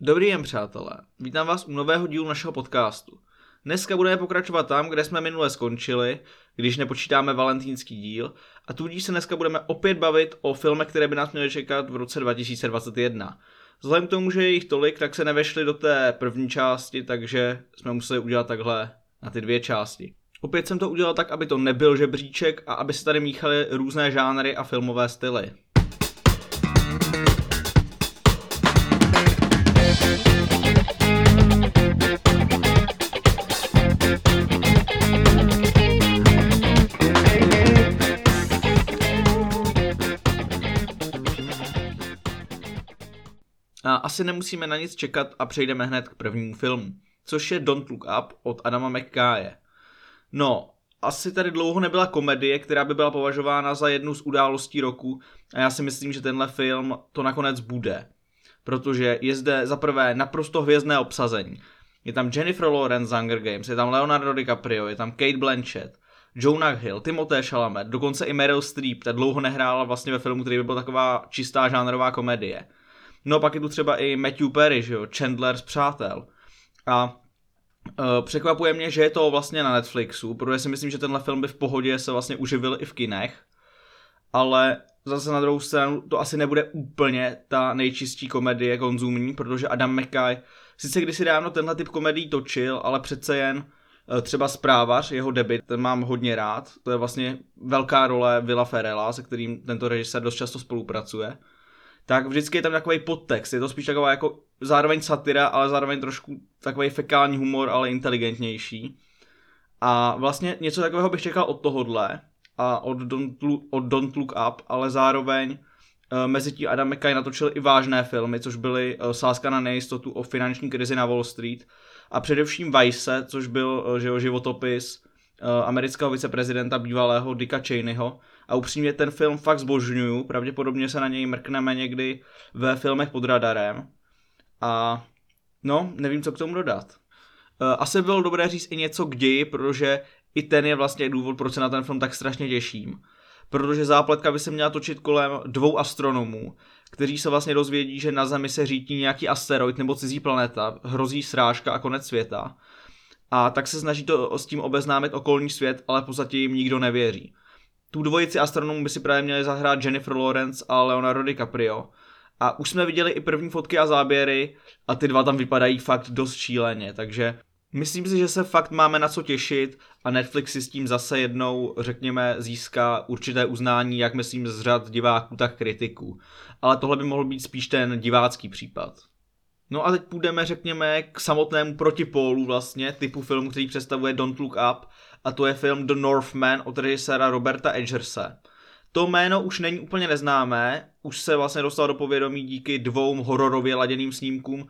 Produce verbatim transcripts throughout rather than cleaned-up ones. Dobrý den, přátelé. Vítám vás u nového dílu našeho podcastu. Dneska budeme pokračovat tam, kde jsme minule skončili, když nepočítáme valentínský díl, a tudíž se dneska budeme opět bavit o filmech, které by nás měly čekat v roce dva tisíce dvacet jedna. Vzhledem k tomu, že je jich tolik, tak se nevešli do té první části, takže jsme museli udělat takhle na ty dvě části. Opět jsem to udělal tak, aby to nebyl žebříček a aby se tady míchaly různé žánry a filmové styly. A asi nemusíme na nic čekat a přejdeme hned k prvnímu filmu, což je Don't Look Up od Adama McKaye. No, asi tady dlouho nebyla komedie, která by byla považována za jednu z událostí roku, a já si myslím, že tenhle film to nakonec bude. Protože je zde za prvé naprosto hvězdné obsazení. Je tam Jennifer Lawrence z Hunger Games, je tam Leonardo DiCaprio, je tam Kate Blanchett, Jonah Hill, Timothée Chalamet, dokonce i Meryl Streep, ta dlouho nehrála vlastně ve filmu, který by byl taková čistá žánrová komedie. No pak je tu třeba i Matthew Perry, že jo, Chandler z Přátel. A e, překvapuje mě, že je to vlastně na Netflixu, protože si myslím, že tenhle film by v pohodě se vlastně uživil i v kinech. Ale zase na druhou stranu to asi nebude úplně ta nejčistší komedie konzumní, protože Adam McKay sice kdysi dávno tenhle typ komedií točil, ale přece jen e, třeba Zprávař, jeho debut, ten mám hodně rád. To je vlastně velká role Vila Ferella, se kterým tento režisér dost často spolupracuje. Tak vždycky je tam takový podtext, je to spíš taková jako zároveň satira, ale zároveň trošku takový fekální humor, ale inteligentnější. A vlastně něco takového bych čekal od tohodle a od Don't Look, od Don't Look Up, ale zároveň e, mezi tím Adam McKay natočil i vážné filmy, což byly e, Sázka na nejistotu o finanční krizi na Wall Street a především Vice, což byl e, že jo, životopis e, amerického viceprezidenta bývalého Dicka Cheneyho. A upřímně ten film fakt zbožňuju, pravděpodobně se na něj mrkneme někdy ve filmech pod radarem. A no, nevím, co k tomu dodat. Asi bylo dobré říct i něco k ději, protože i ten je vlastně důvod, proč se na ten film tak strašně těším. Protože zápletka by se měla točit kolem dvou astronomů, kteří se vlastně dozvědí, že na Zemi se řítí nějaký asteroid nebo cizí planeta, hrozí srážka a konec světa. A tak se snaží to s tím obeznámit okolní svět, ale v podstatě jim nikdo nevěří. Tu dvojici astronomů by si právě měli zahrát Jennifer Lawrence a Leonardo DiCaprio. A už jsme viděli i první fotky a záběry a ty dva tam vypadají fakt dost šíleně, takže myslím si, že se fakt máme na co těšit a Netflix si s tím zase jednou, řekněme, získá určité uznání, jak myslím z řad diváků, tak kritiků. Ale tohle by mohl být spíš ten divácký případ. No a teď půjdeme, řekněme, k samotnému protipólu vlastně, typu filmu, který představuje Don't Look Up, a to je film The Northman od režiséra Roberta Eggerse. To jméno už není úplně neznámé, už se vlastně dostalo do povědomí díky dvou hororově laděným snímkům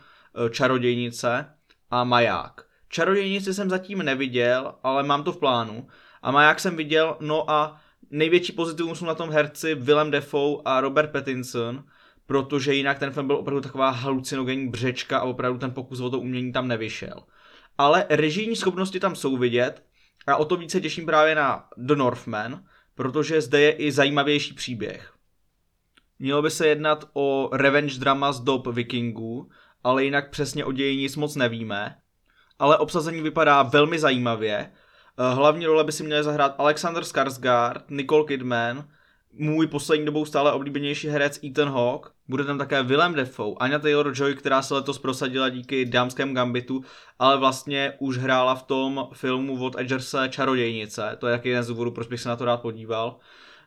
Čarodějnice a Maják. Čarodějnici jsem zatím neviděl, ale mám to v plánu. A Maják jsem viděl, no a největší pozitivum jsou na tom herci Willem Dafoe a Robert Pattinson, protože jinak ten film byl opravdu taková halucinogenní břečka a opravdu ten pokus o to umění tam nevyšel. Ale režijní schopnosti tam jsou vidět, a o to více těším právě na The Northman, protože zde je i zajímavější příběh. Mělo by se jednat o revenge drama z dob vikingů, ale jinak přesně o ději nic moc nevíme. Ale obsazení vypadá velmi zajímavě. Hlavní role by si měly zahrát Alexander Skarsgård, Nicole Kidman, můj poslední dobou stále oblíbenější herec Ethan Hawke, bude tam také Willem Dafoe, Anya Taylor-Joy, která se letos prosadila díky Dámskému gambitu, ale vlastně už hrála v tom filmu od Eggerse Čarodějnice, to je taky jeden z důvodů, proč bych se na to rád podíval.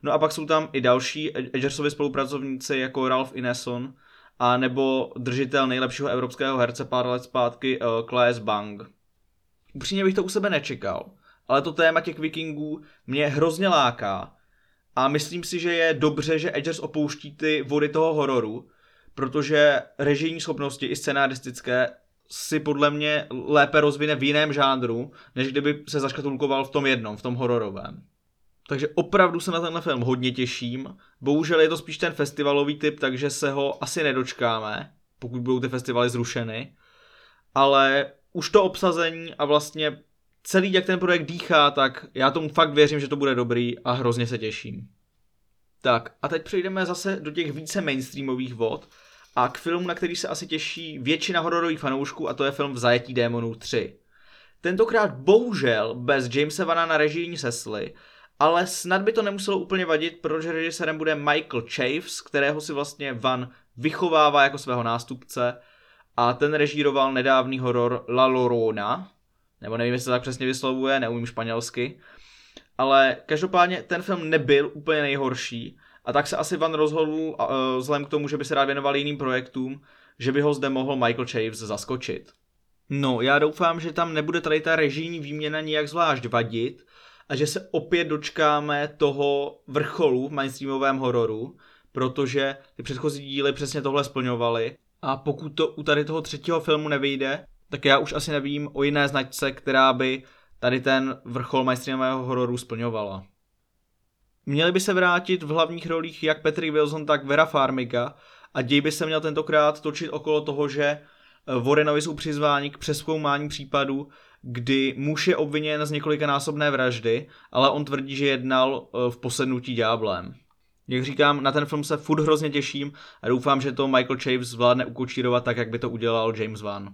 No a pak jsou tam i další Eggersovi spolupracovníci jako Ralph Ineson, a nebo držitel nejlepšího evropského herce pár let zpátky uh, Klaes Bang. Upřímně bych to u sebe nečekal, ale to téma těch vikingů mě hrozně láká. A myslím si, že je dobře, že Eggers opouští ty vody toho hororu, protože režijní schopnosti i scenaristické si podle mě lépe rozvine v jiném žánru, než kdyby se zaškatulkoval v tom jednom, v tom hororovém. Takže opravdu se na tenhle film hodně těším. Bohužel je to spíš ten festivalový typ, takže se ho asi nedočkáme, pokud budou ty festivaly zrušeny. Ale už to obsazení a vlastně celý, jak ten projekt dýchá, tak já tomu fakt věřím, že to bude dobrý a hrozně se těším. Tak a teď přejdeme zase do těch více mainstreamových vod a k filmu, na který se asi těší většina hororových fanoušků, a to je film V zajetí démonů tři. Tentokrát bohužel bez Jamesa Vana na režijní sesli, ale snad by to nemuselo úplně vadit, protože režisérem bude Michael Chaves, kterého si vlastně Van vychovává jako svého nástupce, a ten režíroval nedávný horor La Llorona, nebo nevím, jestli se tak přesně vyslovuje, neumím španělsky, ale každopádně ten film nebyl úplně nejhorší, a tak se asi Van rozhodl, vzhledem k tomu, že by se rád věnoval jiným projektům, že by ho zde mohl Michael Chaves zaskočit. No, já doufám, že tam nebude tady ta režijní výměna nijak zvlášť vadit a že se opět dočkáme toho vrcholu v mainstreamovém hororu, protože ty předchozí díly přesně tohle splňovaly, a pokud to u tady toho třetího filmu nevyjde, tak já už asi nevím o jiné značce, která by tady ten vrchol mainstreamového hororu splňovala. Měli by se vrátit v hlavních rolích jak Patrick Wilson, tak Vera Farmiga, a děj by se měl tentokrát točit okolo toho, že Warrenovi jsou přizváni k přezkoumání případu, kdy muž je obviněn z několikanásobné vraždy, ale on tvrdí, že jednal v posednutí ďáblem. Jak říkám, na ten film se furt hrozně těším a doufám, že to Michael Chaves zvládne ukočírovat tak, jak by to udělal James Wan.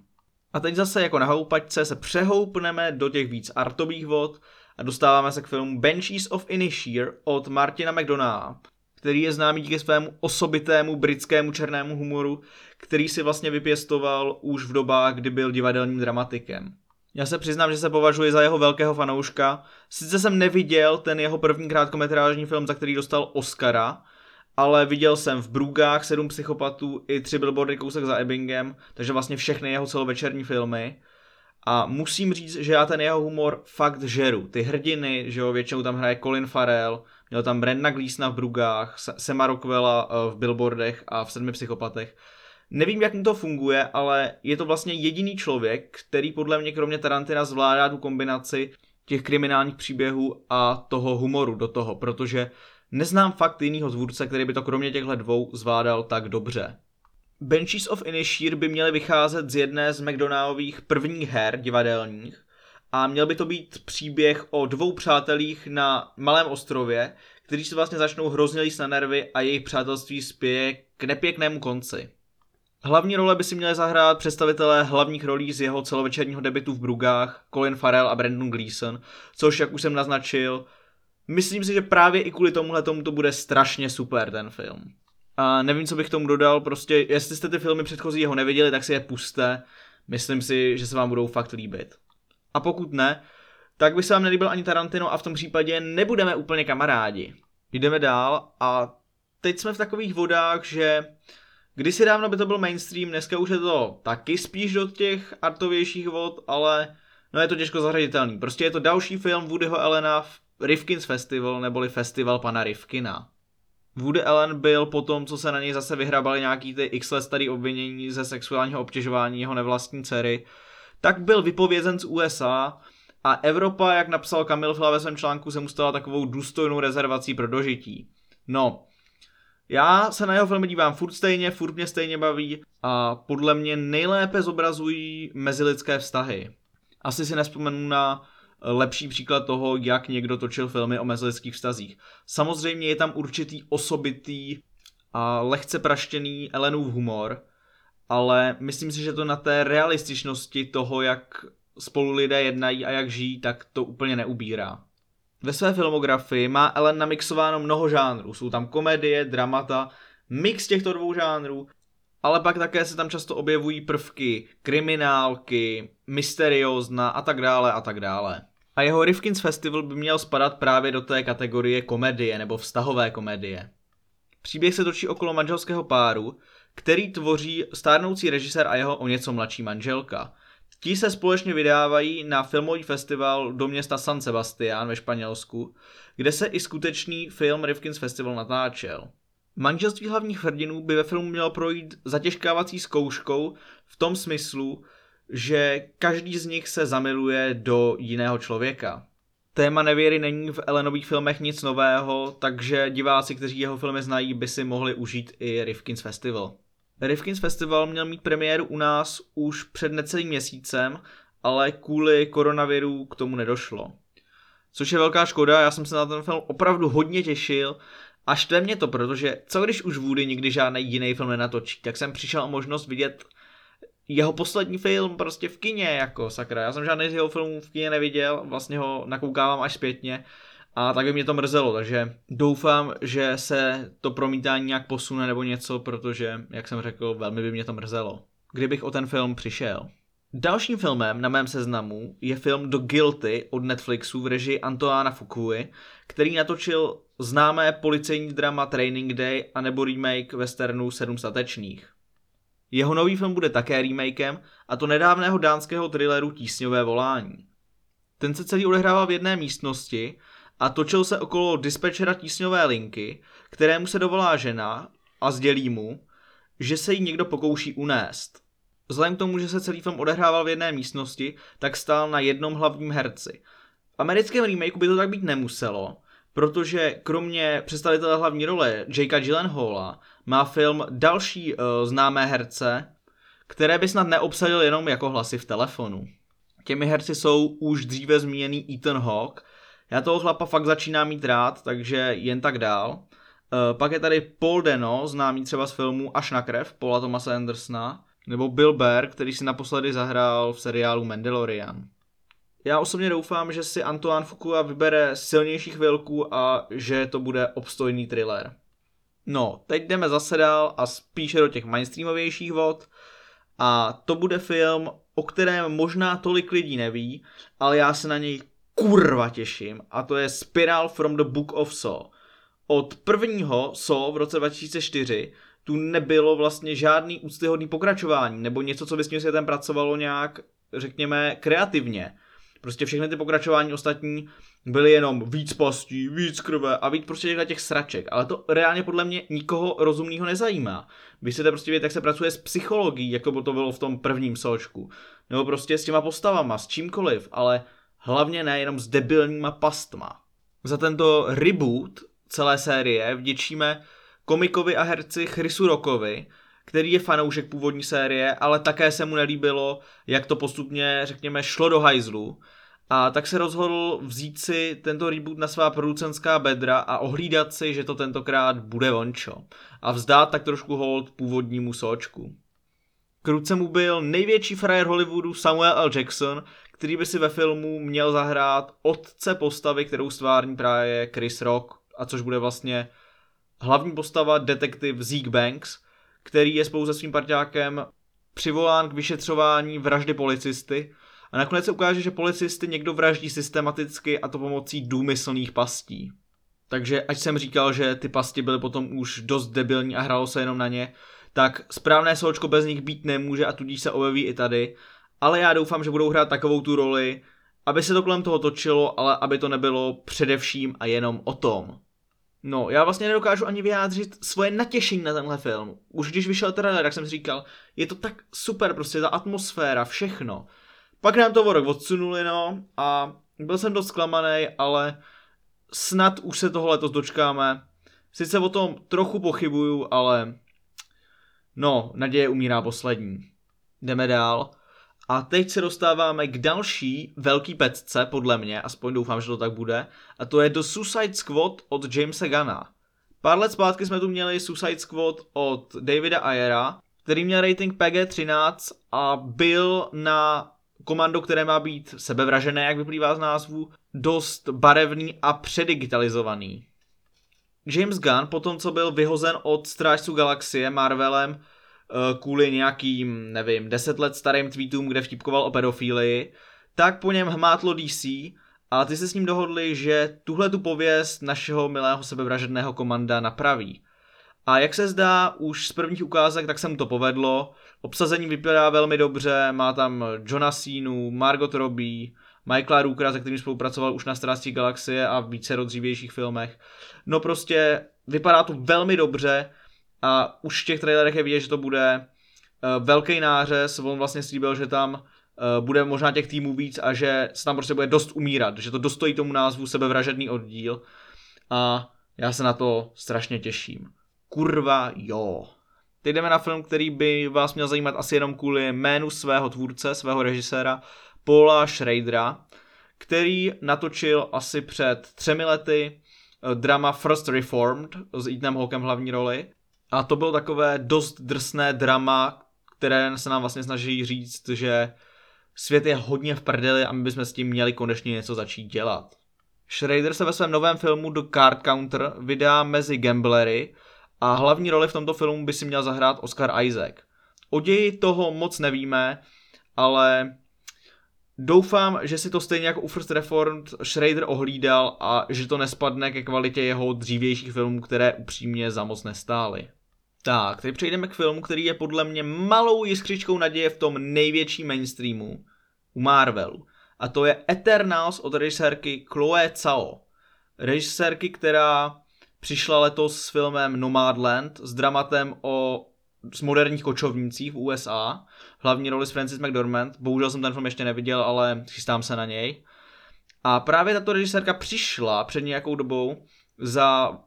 A teď zase jako na houpačce se přehoupneme do těch víc artových vod a dostáváme se k filmu Banshees of Inisheer od Martina McDonagha, který je známý díky svému osobitému britskému černému humoru, který si vlastně vypěstoval už v dobách, kdy byl divadelním dramatikem. Já se přiznám, že se považuji za jeho velkého fanouška. Sice jsem neviděl ten jeho první krátkometrážní film, za který dostal Oscara, ale viděl jsem V Brůgách, Sedm psychopatů i Tři billboardy kousek za Ebbingem, takže vlastně všechny jeho celovečerní filmy. A musím říct, že já ten jeho humor fakt žeru. Ty hrdiny, že jo, většinou tam hraje Colin Farrell, měl tam Brendana Gleesona v Brugách, Sema Rockwella v Billboardech a v Sedmi psychopatech. Nevím, jak mu to funguje, ale je to vlastně jediný člověk, který podle mě kromě Tarantina zvládá tu kombinaci těch kriminálních příběhů a toho humoru do toho, protože neznám fakt jinýho tvůrce, který by to kromě těchto dvou zvládal tak dobře. Banshees of Inisheer by měly vycházet z jedné z McDonaghových prvních her divadelních a měl by to být příběh o dvou přátelích na malém ostrově, kteří se vlastně začnou hrozně líst na nervy a jejich přátelství spěje k nepěknému konci. Hlavní role by si měli zahrát představitelé hlavních rolí z jeho celovečerního debutu V Brugách, Colin Farrell a Brendan Gleeson, což, jak už jsem naznačil, myslím si, že právě i kvůli tomuhle tomu to bude strašně super ten film. A nevím, co bych tomu dodal, prostě jestli jste ty filmy předchozího neviděli, tak si je pusťte, myslím si, že se vám budou fakt líbit. A pokud ne, tak by se vám nelíbil ani Tarantino a v tom případě nebudeme úplně kamarádi. Jdeme dál a teď jsme v takových vodách, že kdysi dávno by to byl mainstream, dneska už je to taky spíš do těch artovějších vod, ale no je to těžko zahraditelný. Prostě je to další film Woodyho Allena v Rifkins Festival, neboli Festival pana Rifkina. Woody Allen byl po tom, co se na něj zase vyhrabali nějaký ty x let starý obvinění ze sexuálního obtěžování jeho nevlastní dcery, tak byl vypovězen z U S A a Evropa, jak napsal Kamil Fla ve svém článku, se mu stala takovou důstojnou rezervací pro dožití. No, já se na jeho filmy dívám furt stejně, furt mě stejně baví a podle mě nejlépe zobrazují mezilidské vztahy. Asi si nevzpomenu na lepší příklad toho, jak někdo točil filmy o mezilidských vztazích. Samozřejmě je tam určitý osobitý a lehce praštěný Allenův humor, ale myslím si, že to na té realističnosti toho, jak spolu lidé jednají a jak žijí, tak to úplně neubírá. Ve své filmografii má Allen namixováno mnoho žánrů, jsou tam komedie, dramata, mix těchto dvou žánrů, ale pak také se tam často objevují prvky kriminálky, mysteriózna a tak dále a tak dále. A jeho Rifkins Festival by měl spadat právě do té kategorie komedie nebo vztahové komedie. Příběh se točí okolo manželského páru, který tvoří stárnoucí režisér a jeho o něco mladší manželka. Ti se společně vydávají na filmový festival do města San Sebastián ve Španělsku, kde se i skutečný film Rifkins Festival natáčel. Manželství hlavních hrdinů by ve filmu mělo projít zatěžkávací zkouškou v tom smyslu, že každý z nich se zamiluje do jiného člověka. Téma nevěry není v Allenových filmech nic nového, takže diváci, kteří jeho filmy znají, by si mohli užít i Rifkins Festival. Rifkins Festival měl mít premiéru u nás už před necelým měsícem, ale kvůli koronaviru k tomu nedošlo. Což je velká škoda, já jsem se na ten film opravdu hodně těšil A štve mě to, protože co když už Woody nikdy žádný jiný film nenatočí, tak jsem přišel o možnost vidět jeho poslední film prostě v kině, jako sakra. Já jsem žádný z jeho filmů v kině neviděl, vlastně ho nakoukávám až zpětně a tak by mě to mrzelo, takže doufám, že se to promítání nějak posune nebo něco, protože, jak jsem řekl, velmi by mě to mrzelo, kdybych o ten film přišel. Dalším filmem na mém seznamu je film The Guilty od Netflixu v režii Antoána Fuqua, který natočil známé policejní drama Training Day anebo remake westernu Sedm statečných. Jeho nový film bude také remakem, a to nedávného dánského thrilleru Tísňové volání. Ten se celý odehrával v jedné místnosti a točil se okolo dispečera tísňové linky, kterému se dovolá žena a sdělí mu, že se jí někdo pokouší unést. Vzhledem k tomu, že se celý film odehrával v jedné místnosti, tak stál na jednom hlavním herci. V americkém remakeu by to tak být nemuselo, protože kromě představitele hlavní role Jakea Gyllenhaala má film další uh, známé herce, které by snad neobsadil jenom jako hlasy v telefonu. Těmi herci jsou už dříve zmíněný Ethan Hawke. Já toho chlapa fakt začínám mít rád, takže jen tak dál. Uh, pak je tady Paul Dano, známý třeba z filmu Až na krev Paula Thomase Andersona, nebo Bill Burr, který si naposledy zahrál v seriálu Mandalorian. Já osobně doufám, že si Antoine Fuqua vybere silnější chvilku a že to bude obstojný thriller. No, teď jdeme zase dál a spíše do těch mainstreamovějších vod. A to bude film, o kterém možná tolik lidí neví, ale já se na něj kurva těším. A to je Spiral from the Book of Saw. Od prvního Saw v roce dva tisíce čtyři tu nebylo vlastně žádný úctyhodný pokračování, nebo něco, co by s tím světem pracovalo nějak, řekněme, kreativně. Prostě všechny ty pokračování ostatní byly jenom víc pastí, víc krve a víc prostě těch, těch sraček. Ale to reálně podle mě nikoho rozumného nezajímá. Vy si jde prostě vědět, jak se pracuje s psychologií, jako to bylo v tom prvním sočku. Nebo prostě s těma postavama, s čímkoliv, ale hlavně ne jenom s debilníma pastma. Za tento reboot celé série vděčíme komikovi a herci Chrisu Rockovi, který je fanoušek původní série, ale také se mu nelíbilo, jak to postupně, řekněme, šlo do hajzlu. A tak se rozhodl vzít si tento reboot na svá producenská bedra a ohlídat si, že to tentokrát bude vončo. A vzdát tak trošku hold původnímu sočku. Krutce mu byl největší frajer Hollywoodu Samuel L. Jackson, který by si ve filmu měl zahrát otce postavy, kterou stvární právě Chris Rock, a což bude vlastně hlavní postava detektiv Zeke Banks, který je spolu se svým parťákem přivolán k vyšetřování vraždy policisty a nakonec se ukáže, že policisty někdo vraždí systematicky a to pomocí důmyslných pastí. Takže ať jsem říkal, že ty pasti byly potom už dost debilní a hrálo se jenom na ně, tak správné sločko bez nich být nemůže a tudíž se objeví i tady, ale já doufám, že budou hrát takovou tu roli, aby se to kolem toho točilo, ale aby to nebylo především a jenom o tom. No, já vlastně nedokážu ani vyjádřit svoje natěšení na tenhle film. Už když vyšel trailer, tak jsem říkal, je to tak super, prostě ta atmosféra, všechno. Pak nám to o rok odsunuli, no, a byl jsem dost zklamaný, ale snad už se toho letos dočkáme. Sice o tom trochu pochybuju, ale no, naděje umírá poslední. Jdeme dál. A teď se dostáváme k další velký pecce, podle mě, aspoň doufám, že to tak bude, a to je The Suicide Squad od Jamesa Gunna. Pár let zpátky jsme tu měli Suicide Squad od Davida Ayera, který měl rating P G třináct a byl na komando, které má být sebevražené, jak vyplývá z názvu, dost barevný a předigitalizovaný. James Gunn, potom co byl vyhozen od Strážců galaxie Marvelem, kvůli nějakým, nevím, deset let starým tweetům, kde vtipkoval o pedofilii, tak po něm hmátlo D C a ty se s ním dohodli, že tuhle tu pověst našeho milého sebevražedného komanda napraví. A jak se zdá už z prvních ukázek, tak se mu to povedlo. Obsazení vypadá velmi dobře, má tam Johna Cenu, Margot Robbie, Michaela Rookera, se kterým spolupracoval už na Strážcích galaxie a v vícero dřívějších filmech. No prostě vypadá to velmi dobře. A už v těch trailerech je vidět, že to bude uh, velký nářez, on vlastně slíbil, že tam uh, bude možná těch týmů víc a že se tam prostě bude dost umírat, že to dostojí tomu názvu sebevražedný oddíl a já se na to strašně těším. Kurva jo. Teď jdeme na film, který by vás měl zajímat asi jenom kvůli jménu svého tvůrce, svého režiséra, Paula Schradera, který natočil asi před třemi lety drama First Reformed s Ethanem Hawkem hlavní roli. A to bylo takové dost drsné drama, které se nám vlastně snaží říct, že svět je hodně v prdeli a my bychom s tím měli konečně něco začít dělat. Schrader se ve svém novém filmu The Card Counter vydá mezi gamblery a hlavní roli v tomto filmu by si měl zahrát Oscar Isaac. O ději toho moc nevíme, ale doufám, že si to stejně jako u First Reformed Schrader ohlídal a že to nespadne ke kvalitě jeho dřívějších filmů, které upřímně za moc nestály. Tak, teď přejdeme k filmu, který je podle mě malou jiskřičkou naděje v tom největším mainstreamu u Marvelu. A to je Eternals od režisérky Chloe Zhao. Režisérky, která přišla letos s filmem Nomadland s dramatem o z moderních kočovnících v U S A. Hlavní roli s Frances McDormand. Bohužel jsem ten film ještě neviděl, ale chystám se na něj. A právě tato režisérka přišla před nějakou dobou za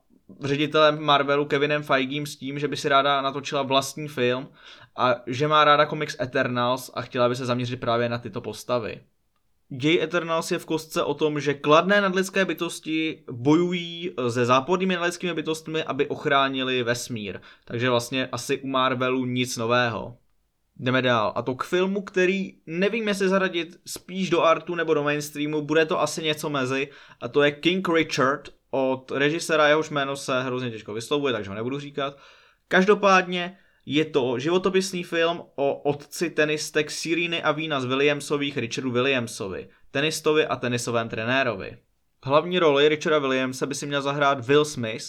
ředitelem Marvelu Kevinem Feigem s tím, že by si ráda natočila vlastní film a že má ráda komiks Eternals a chtěla by se zaměřit právě na tyto postavy. Děj Eternals je v kostce o tom, že kladné nadlidské bytosti bojují se zápornými nadlidskými bytostmi, aby ochránili vesmír. Takže vlastně asi u Marvelu nic nového. Jdeme dál. A to k filmu, který nevím, jestli zaradit spíš do artu nebo do mainstreamu, bude to asi něco mezi. A to je King Richard od režiséra, jehož jméno se hrozně těžko vyslovuje, takže ho nebudu říkat. Každopádně je to životopisný film o otci tenistek Sereny a Venus Williamsových Richardu Williamsovi, tenistovi a tenisovém trenérovi. Hlavní roli Richarda Williamsa by si měl zahrát Will Smith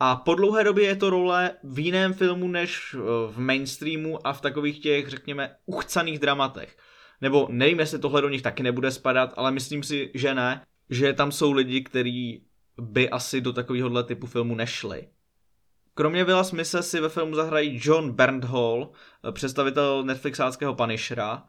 a po dlouhé době je to role v jiném filmu než v mainstreamu a v takových těch, řekněme, uchcaných dramatech. Nebo nevím, jestli tohle do nich taky nebude spadat, ale myslím si, že ne, že tam jsou lidi, kteří by asi do takovéhohle typu filmu nešli. Kromě Willa Smitha si ve filmu zahrají John Bernthal, představitel netflixáckého Punishera,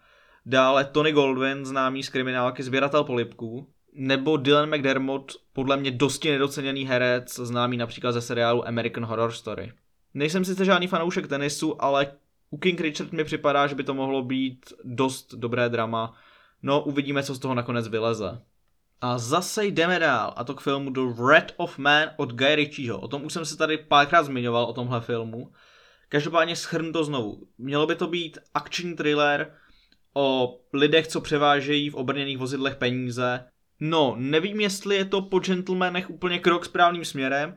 dále Tony Goldwyn, známý z kriminálky Sběratel polibků, nebo Dylan McDermott, podle mě dosti nedoceněný herec, známý například ze seriálu American Horror Story. Nejsem sice žádný fanoušek tenisu, ale u King Richard mi připadá, že by to mohlo být dost dobré drama. No, uvidíme, co z toho nakonec vyleze. A zase jdeme dál, a to k filmu The Wrath of Man od Guy Ritchieho. O tom už jsem se tady párkrát zmiňoval, o tomhle filmu. Každopádně shrnu to znovu. Mělo by to být akční thriller o lidech, co převážejí v obrněných vozidlech peníze. No, nevím, jestli je to po gentlemanech úplně krok správným směrem,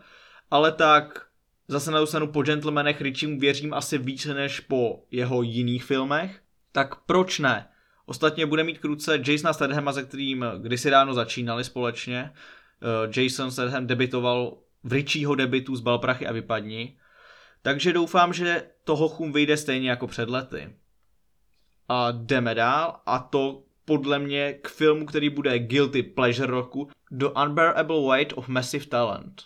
ale tak zase na dostanu po gentlemanech Ritchiemu věřím asi více než po jeho jiných filmech. Tak proč ne? Ostatně bude mít k ruce Jasona Stathama, se kterým kdysi dávno začínali společně. Jason Statham debitoval v Ritchieho debitu z Balprachy a vypadni. Takže doufám, že to hochům vyjde stejně jako před lety. A jdeme dál, a to podle mě k filmu, který bude Guilty Pleasure roku, The Unbearable Weight of Massive Talent.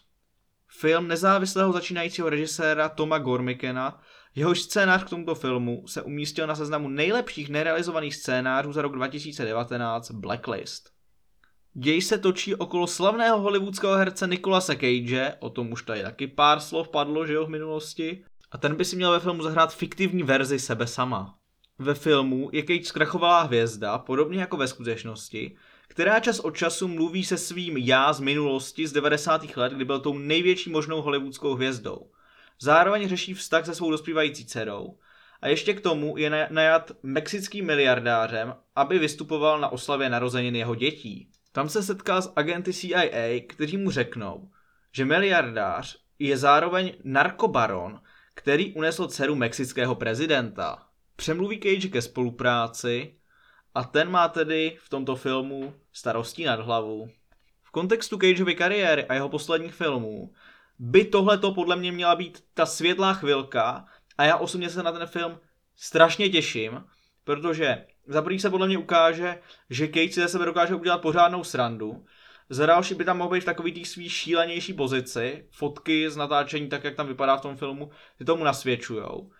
Film nezávislého začínajícího režiséra Toma Gormikena, jehož scénář k tomuto filmu se umístil na seznamu nejlepších nerealizovaných scénářů za rok dva tisíce devatenáct Blacklist. Děj se točí okolo slavného hollywoodského herce Nicolase Cage, o tom už tady taky pár slov padlo, že jo, v minulosti, a ten by si měl ve filmu zahrát fiktivní verzi sebe sama. Ve filmu je Cage zkrachovalá hvězda, podobně jako ve skutečnosti, která čas od času mluví se svým já z minulosti z devadesátých let, kdy byl tou největší možnou hollywoodskou hvězdou. Zároveň řeší vztah se svou dospívající dcerou a ještě k tomu je najat mexickým miliardářem, aby vystupoval na oslavě narozenin jeho dětí. Tam se setká s agenty C I A, kteří mu řeknou, že miliardář je zároveň narkobaron, který unesl dceru mexického prezidenta. Přemluví Cage ke spolupráci a ten má tedy v tomto filmu starostí nad hlavu. V kontextu Cageovy kariéry a jeho posledních filmů by tohleto podle mě měla být ta světlá chvilka a já osobně se na ten film strašně těším, protože za první se podle mě ukáže, že Cage si ze sebe dokáže udělat pořádnou srandu, za další by tam mohl být v takový tý svý šílenější pozici, fotky z natáčení tak, jak tam vypadá v tom filmu, ty tomu nasvědčujou.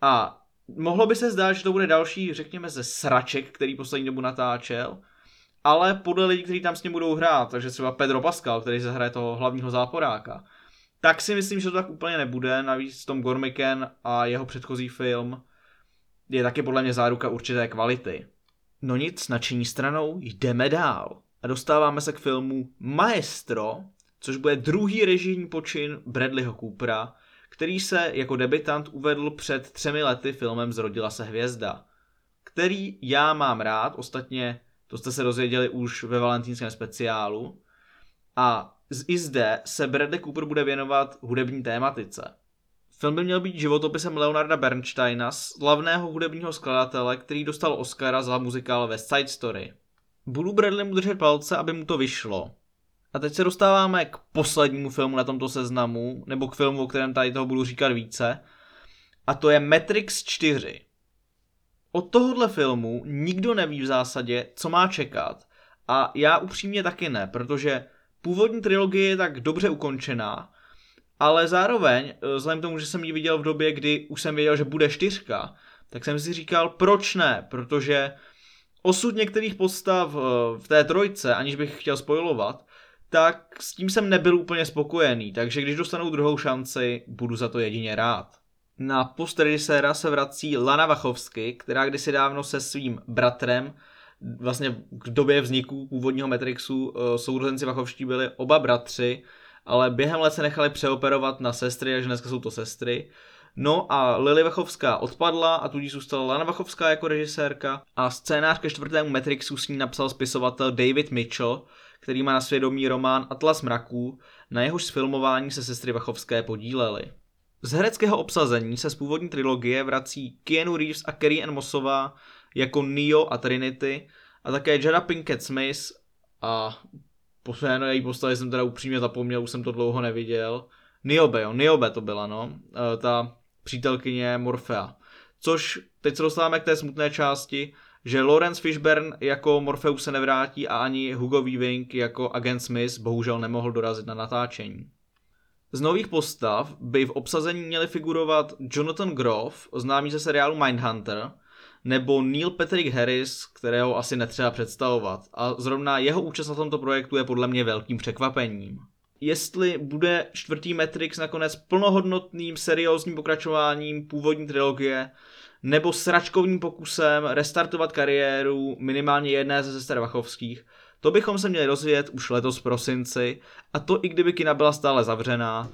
A mohlo by se zdát, že to bude další, řekněme, ze sraček, který poslední dobu natáčel, ale podle lidí, kteří tam s ním budou hrát, takže třeba Pedro Pascal, který zahraje toho hlavního záporáka, tak si myslím, že to tak úplně nebude, navíc Tom Gormican a jeho předchozí film je taky podle mě záruka určité kvality. No nic, nadšení stranou, jdeme dál. A dostáváme se k filmu Maestro, což bude druhý režijní počin Bradleyho Coopera, který se jako debutant uvedl před třemi lety filmem Zrodila se hvězda, který já mám rád, ostatně to jste se dozvěděli už ve valentínském speciálu, a i zde se Bradley Cooper bude věnovat hudební tématice. Film by měl být životopisem Leonarda Bernsteina, slavného hudebního skladatele, který dostal Oscara za muzikál West Side Story. Budu Bradley mu držet palce, aby mu to vyšlo. A teď se dostáváme k poslednímu filmu na tomto seznamu, nebo k filmu, o kterém tady toho budu říkat více, a to je Matrix čtyři. Od tohohle filmu nikdo neví v zásadě, co má čekat, a já upřímně taky ne, protože původní trilogie je tak dobře ukončená, ale zároveň, vzhledem k tomu, že jsem ji viděl v době, kdy už jsem věděl, že bude čtyřka, tak jsem si říkal, proč ne, protože osud některých postav v té trojce, aniž bych chtěl spoilovat, tak s tím jsem nebyl úplně spokojený, takže když dostanou druhou šanci, budu za to jedině rád. Na post režiséra se vrací Lana Wachowski, která kdysi dávno se svým bratrem, vlastně k době vzniku původního Matrixu, sourozenci Wachowští byli oba bratři, ale během let se nechali přeoperovat na sestry, takže dneska jsou to sestry. No a Lily Wachowská odpadla a tudíž zůstala Lana Wachowská jako režisérka a scénář ke čtvrtému Matrixu s ní napsal spisovatel David Mitchell, který má na svědomí román Atlas mraků, na jehož sfilmování se sestry Wachowské podílely. Z hereckého obsazení se z původní trilogie vrací Keanu Reeves a Carrie Ann Mossová jako Neo a Trinity a také Jada Pinkett Smith a posledně její postavy jsem teda upřímně zapomněl, už jsem to dlouho neviděl. Niobe, jo, Niobe to byla, no, ta přítelkyně Morfea. Což teď se dostáváme k té smutné části, že Lawrence Fishburne jako Morpheus se nevrátí a ani Hugo Weaving jako agent Smith bohužel nemohl dorazit na natáčení. Z nových postav by v obsazení měli figurovat Jonathan Groff, známý ze seriálu Mindhunter, nebo Neil Patrick Harris, kterého asi netřeba představovat. A zrovna jeho účast na tomto projektu je podle mě velkým překvapením. Jestli bude čtvrtý Matrix nakonec plnohodnotným seriózním pokračováním původní trilogie, nebo sračkovým pokusem restartovat kariéru minimálně jedné ze sester Wachowských, to bychom se měli dozvědět už letos v prosinci, a to i kdyby kina byla stále zavřená,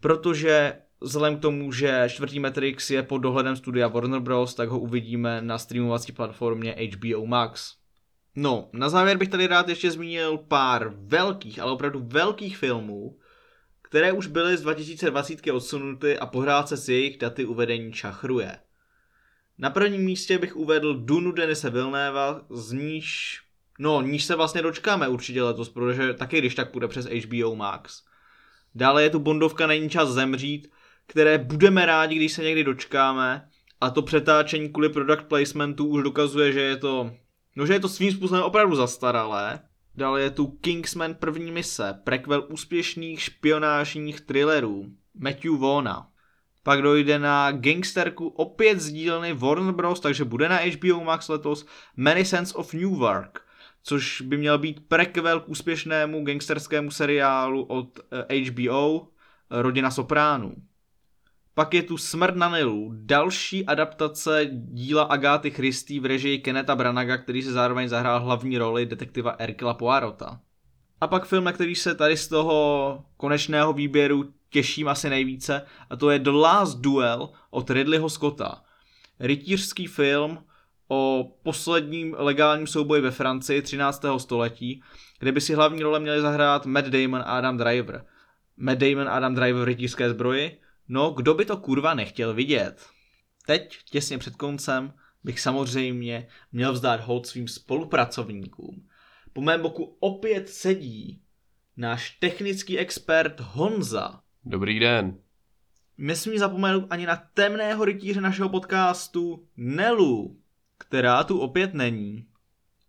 protože vzhledem k tomu, že čtvrtý Matrix je pod dohledem studia Warner Bros., tak ho uvidíme na streamovací platformě H B O Max. No, na závěr bych tady rád ještě zmínil pár velkých, ale opravdu velkých filmů, které už byly z dva tisíce dvacet odsunuty a pohrát se s jejich daty uvedení čachruje. Na prvním místě bych uvedl Dunu Denise Villeneva, z níž, no, níž se vlastně dočkáme určitě letos, protože taky když tak půjde přes H B O Max. Dále je tu bondovka Není čas zemřít, které budeme rádi, když se někdy dočkáme, a to přetáčení kvůli product placementu už dokazuje, že je to, no, že je to svým způsobem opravdu zastaralé. Dále je tu Kingsman první mise, prequel úspěšných špionážních thrillerů Matthew Vaughna. Pak dojde na Gangsterku opět z dílny Warner Bros., takže bude na H B O Max letos Many Saints of Newark, což by měl být prequel k úspěšnému gangsterskému seriálu od H B O Rodina Sopránů. Pak je tu Smrt na Nilu, další adaptace díla Agáty Christie v režii Kennetha Branaga, který se zároveň zahrál hlavní roli detektiva Hercula Poirota. A pak film, na který se tady z toho konečného výběru těším asi nejvíce, a to je The Last Duel od Ridleyho Scotta. Rytířský film o posledním legálním souboji ve Francii třináctého století, kde by si hlavní role měli zahrát Matt Damon a Adam Driver. Matt Damon a Adam Driver v rytířské zbroji? No, kdo by to kurva nechtěl vidět? Teď, těsně před koncem, bych samozřejmě měl vzdát hold svým spolupracovníkům. Po mém boku opět sedí náš technický expert Honza. Dobrý den. Nesmím zapomenout ani na temného rytíře našeho podcastu Nelu, která tu opět není.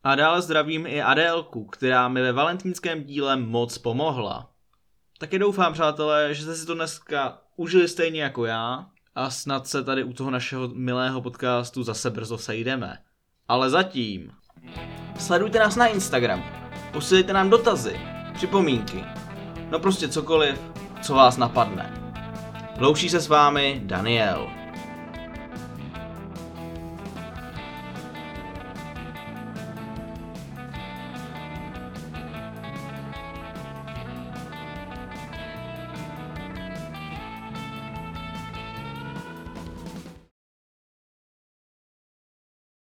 A dále zdravím i Adélku, která mi ve valentínském díle moc pomohla. Taky doufám, přátelé, že jste si to dneska užili stejně jako já a snad se tady u toho našeho milého podcastu zase brzo sejdeme. Ale zatím sledujte nás na Instagramu, posílejte nám dotazy, připomínky, no prostě cokoliv, co vás napadne. Loučí se s vámi Daniel.